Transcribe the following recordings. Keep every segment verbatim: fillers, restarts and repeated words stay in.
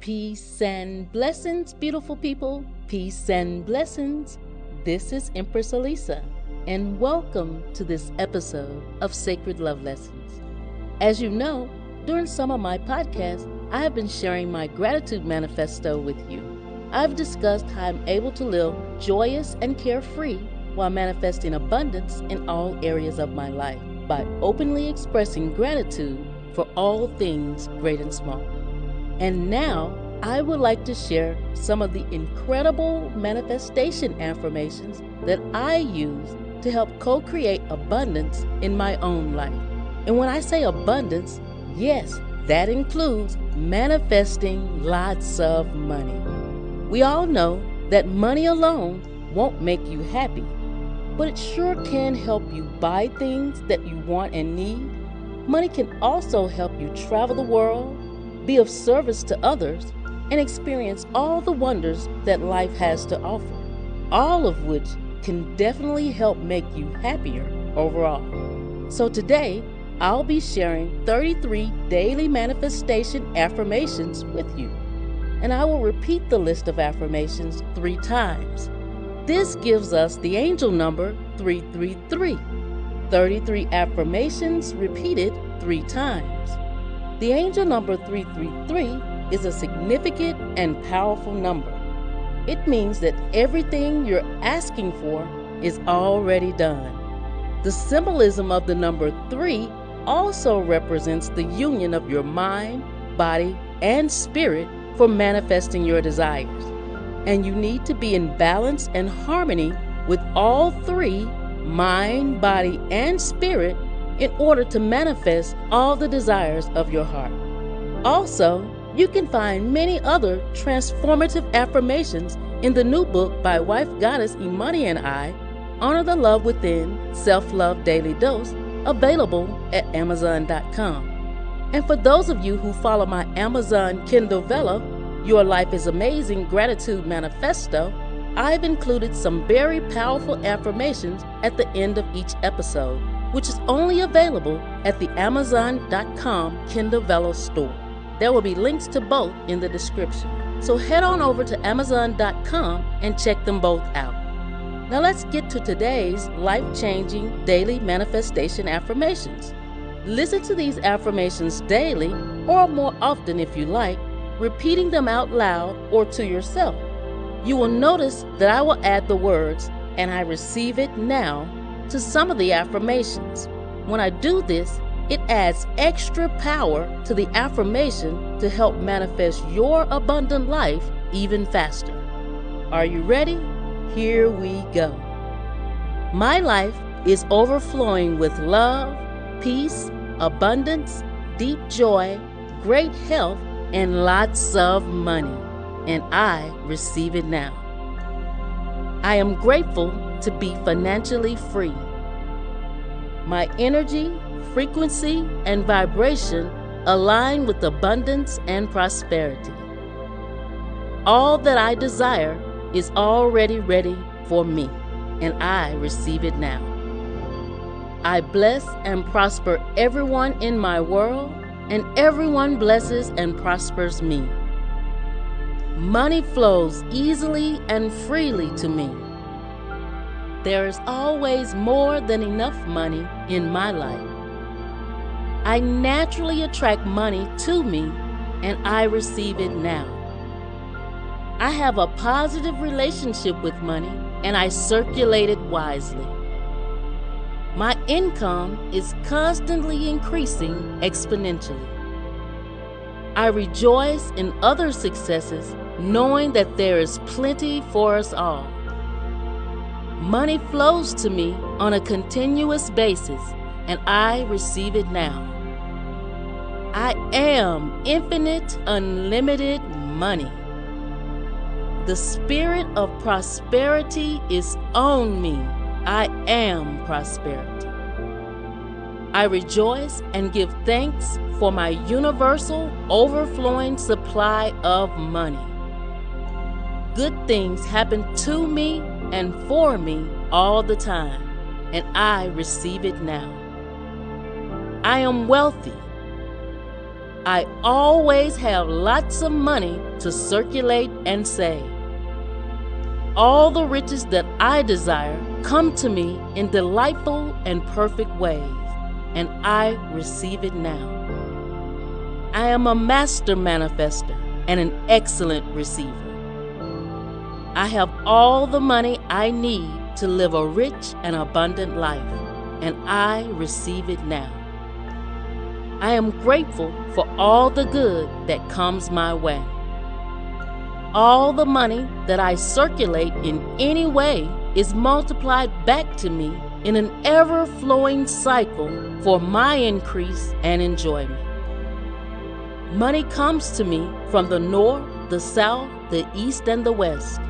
Peace and blessings, beautiful people. Peace and blessings. This is Empress Alisa, and welcome to this episode of Sacred Love Lessons. As you know, during some of my podcasts, I have been sharing my gratitude manifesto with you. I've discussed how I'm able to live joyous and carefree while manifesting abundance in all areas of my life by openly expressing gratitude for all things great and small. And now, I would like to share some of the incredible manifestation affirmations that I use to help co-create abundance in my own life. And when I say abundance, yes, that includes manifesting lots of money. We all know that money alone won't make you happy, but it sure can help you buy things that you want and need. Money can also help you travel the world, be of service to others, and experience all the wonders that life has to offer, all of which can definitely help make you happier overall. So today, I'll be sharing thirty-three daily manifestation affirmations with you, and I will repeat the list of affirmations three times. This gives us the angel number three three three, thirty-three affirmations repeated three times. The angel number three three three is a significant and powerful number. It means that everything you're asking for is already done. The symbolism of the number three also represents the union of your mind, body, and spirit for manifesting your desires. And you need to be in balance and harmony with all three, mind, body, and spirit, in order to manifest all the desires of your heart. Also, you can find many other transformative affirmations in the new book by Wife Goddess Imani and I, Honor the Love Within, Self-Love Daily Dose, available at amazon dot com. And for those of you who follow my Amazon Kindle Vella, Your Life is Amazing Gratitude Manifesto, I've included some very powerful affirmations at the end of each episode, which is only available at the amazon dot com Kindle Vella store. There will be links to both in the description. So head on over to amazon dot com and check them both out. Now let's get to today's life-changing daily manifestation affirmations. Listen to these affirmations daily, or more often if you like, repeating them out loud or to yourself. You will notice that I will add the words, "and I receive it now," to some of the affirmations. When I do this, it adds extra power to the affirmation to help manifest your abundant life even faster. Are you ready? Here we go. My life is overflowing with love, peace, abundance, deep joy, great health, and lots of money, and I receive it now. I am grateful to be financially free. My energy, frequency, and vibration align with abundance and prosperity. All that I desire is already ready for me, and I receive it now. I bless and prosper everyone in my world, and everyone blesses and prospers me. Money flows easily and freely to me. There is always more than enough money in my life. I naturally attract money to me, and I receive it now. I have a positive relationship with money, and I circulate it wisely. My income is constantly increasing exponentially. I rejoice in other successes, knowing that there is plenty for us all. Money flows to me on a continuous basis, and I receive it now. I am infinite, unlimited money. The spirit of prosperity is on me. I am prosperity. I rejoice and give thanks for my universal, overflowing supply of money. Good things happen to me and for me all the time, and I receive it now. I am wealthy. I always have lots of money to circulate and save. All the riches that I desire come to me in delightful and perfect ways, and I receive it now. I am a master manifester and an excellent receiver. I have all the money I need to live a rich and abundant life, and I receive it now. I am grateful for all the good that comes my way. All the money that I circulate in any way is multiplied back to me in an ever-flowing cycle for my increase and enjoyment. Money comes to me from the north, the south, the east, and the west.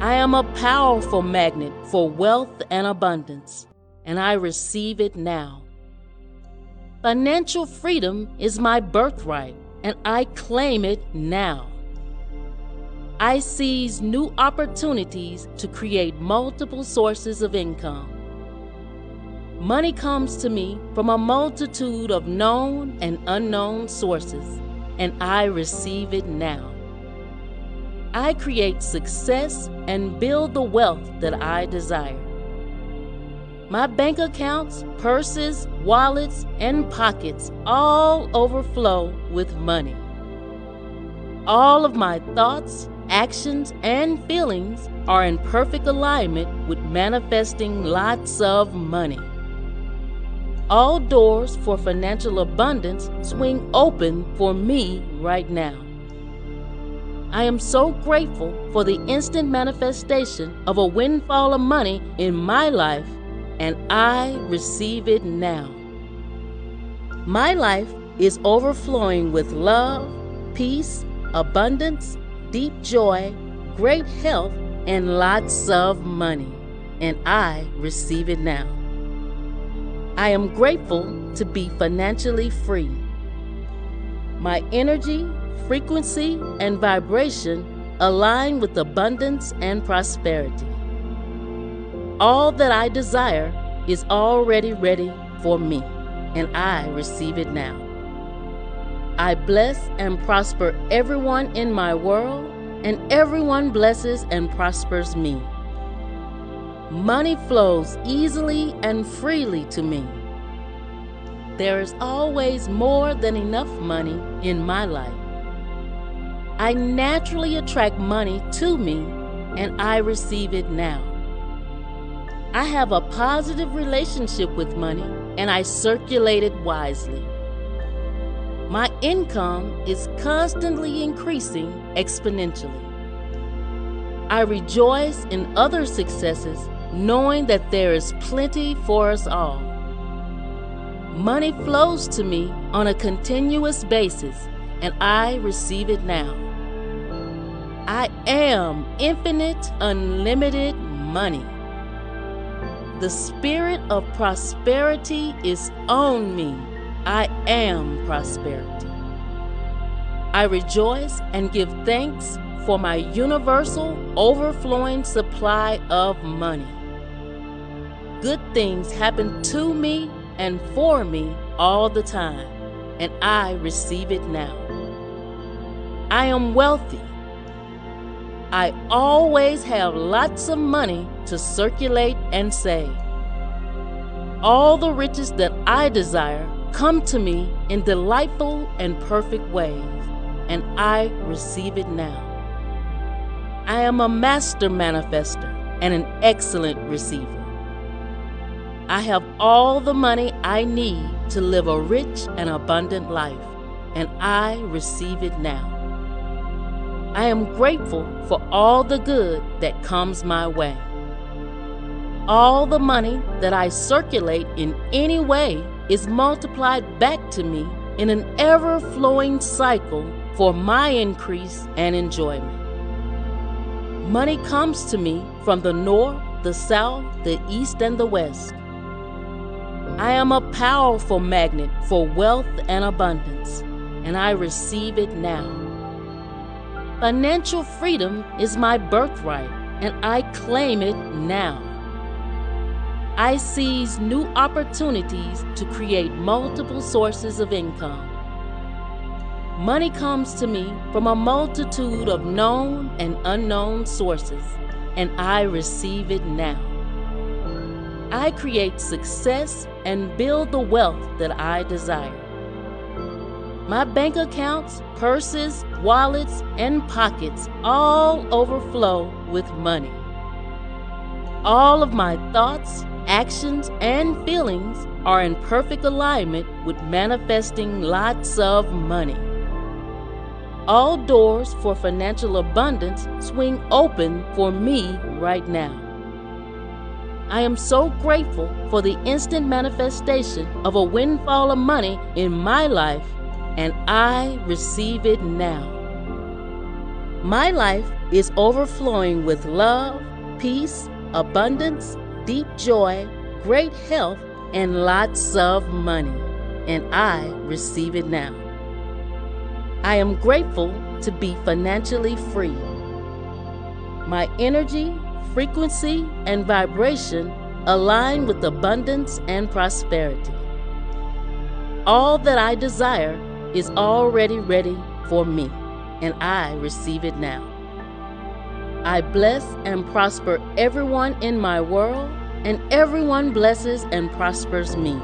I am a powerful magnet for wealth and abundance, and I receive it now. Financial freedom is my birthright, and I claim it now. I seize new opportunities to create multiple sources of income. Money comes to me from a multitude of known and unknown sources, and I receive it now. I create success and build the wealth that I desire. My bank accounts, purses, wallets, and pockets all overflow with money. All of my thoughts, actions, and feelings are in perfect alignment with manifesting lots of money. All doors for financial abundance swing open for me right now. I am so grateful for the instant manifestation of a windfall of money in my life, and I receive it now. My life is overflowing with love, peace, abundance, deep joy, great health, and lots of money, and I receive it now. I am grateful to be financially free. My energy, frequency, and vibration align with abundance and prosperity. All that I desire is already ready for me, and I receive it now. I bless and prosper everyone in my world, and everyone blesses and prospers me. Money flows easily and freely to me. There is always more than enough money in my life. I naturally attract money to me, and I receive it now. I have a positive relationship with money, and I circulate it wisely. My income is constantly increasing exponentially. I rejoice in other successes, knowing that there is plenty for us all. Money flows to me on a continuous basis, and I receive it now. I am infinite, unlimited money. The spirit of prosperity is on me. I am prosperity. I rejoice and give thanks for my universal, overflowing supply of money. Good things happen to me and for me all the time, and I receive it now. I am wealthy. I always have lots of money to circulate and save. All the riches that I desire come to me in delightful and perfect ways, and I receive it now. I am a master manifester and an excellent receiver. I have all the money I need to live a rich and abundant life, and I receive it now. I am grateful for all the good that comes my way. All the money that I circulate in any way is multiplied back to me in an ever-flowing cycle for my increase and enjoyment. Money comes to me from the north, the south, the east, and the west. I am a powerful magnet for wealth and abundance, and I receive it now. Financial freedom is my birthright, and I claim it now. I seize new opportunities to create multiple sources of income. Money comes to me from a multitude of known and unknown sources, and I receive it now. I create success and build the wealth that I desire. My bank accounts, purses, wallets, and pockets all overflow with money. All of my thoughts, actions, and feelings are in perfect alignment with manifesting lots of money. All doors for financial abundance swing open for me right now. I am so grateful for the instant manifestation of a windfall of money in my life, and I receive it now. My life is overflowing with love, peace, abundance, deep joy, great health, and lots of money, and I receive it now. I am grateful to be financially free. My energy, frequency, and vibration align with abundance and prosperity. All that I desire is already ready for me, and I receive it now. I bless and prosper everyone in my world, and everyone blesses and prospers me.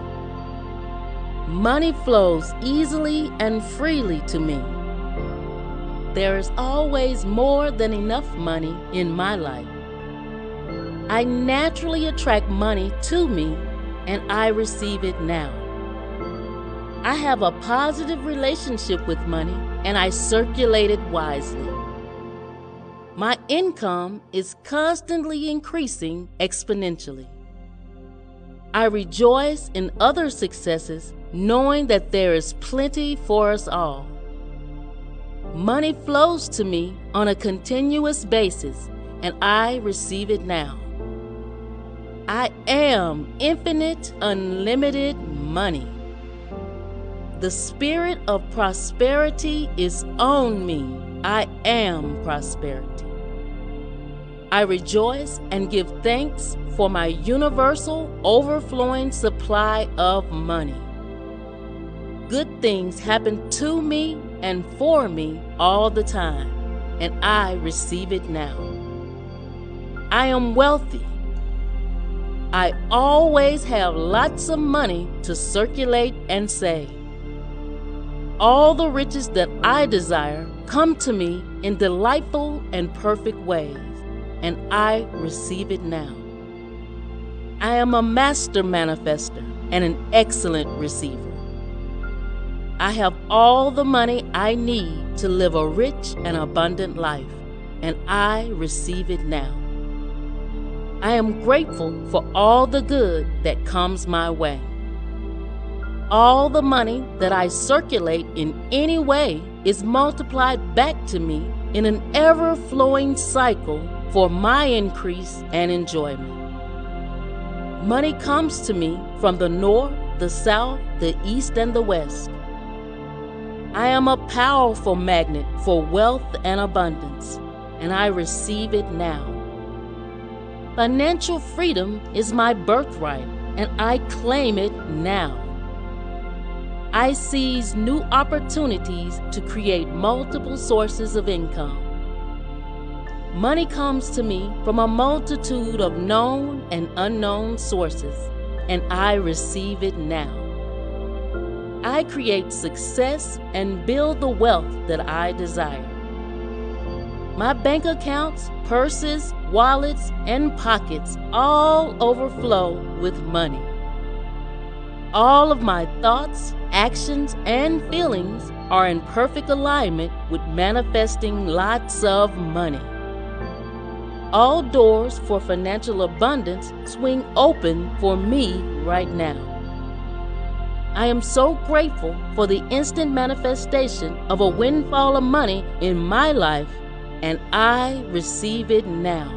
Money flows easily and freely to me. There is always more than enough money in my life. I naturally attract money to me, and I receive it now. I have a positive relationship with money, and I circulate it wisely. My income is constantly increasing exponentially. I rejoice in other successes, knowing that there is plenty for us all. Money flows to me on a continuous basis, and I receive it now. I am infinite, unlimited money. The spirit of prosperity is on me. I am prosperity. I rejoice and give thanks for my universal, overflowing supply of money. Good things happen to me and for me all the time, and I receive it now. I am wealthy. I always have lots of money to circulate and save. All the riches that I desire come to me in delightful and perfect ways, and I receive it now. I am a master manifester and an excellent receiver. I have all the money I need to live a rich and abundant life, and I receive it now. I am grateful for all the good that comes my way. All the money that I circulate in any way is multiplied back to me in an ever-flowing cycle for my increase and enjoyment. Money comes to me from the north, the south, the east, and the west. I am a powerful magnet for wealth and abundance, and I receive it now. Financial freedom is my birthright, and I claim it now. I seize new opportunities to create multiple sources of income. Money comes to me from a multitude of known and unknown sources, and I receive it now. I create success and build the wealth that I desire. My bank accounts, purses, wallets, and pockets all overflow with money. All of my thoughts, actions, and feelings are in perfect alignment with manifesting lots of money. All doors for financial abundance swing open for me right now. I am so grateful for the instant manifestation of a windfall of money in my life, and I receive it now.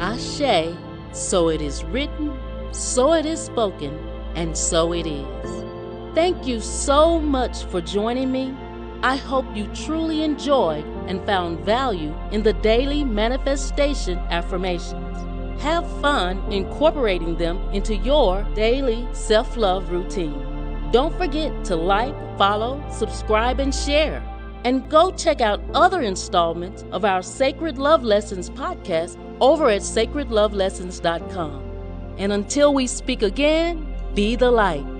Ashe, so it is written, so it is spoken, and so it is. Thank you so much for joining me. I hope you truly enjoyed and found value in the daily manifestation affirmations. Have fun incorporating them into your daily self-love routine. Don't forget to like, follow, subscribe, and share. And go check out other installments of our Sacred Love Lessons podcast over at sacred love lessons dot com. And until we speak again, be the light.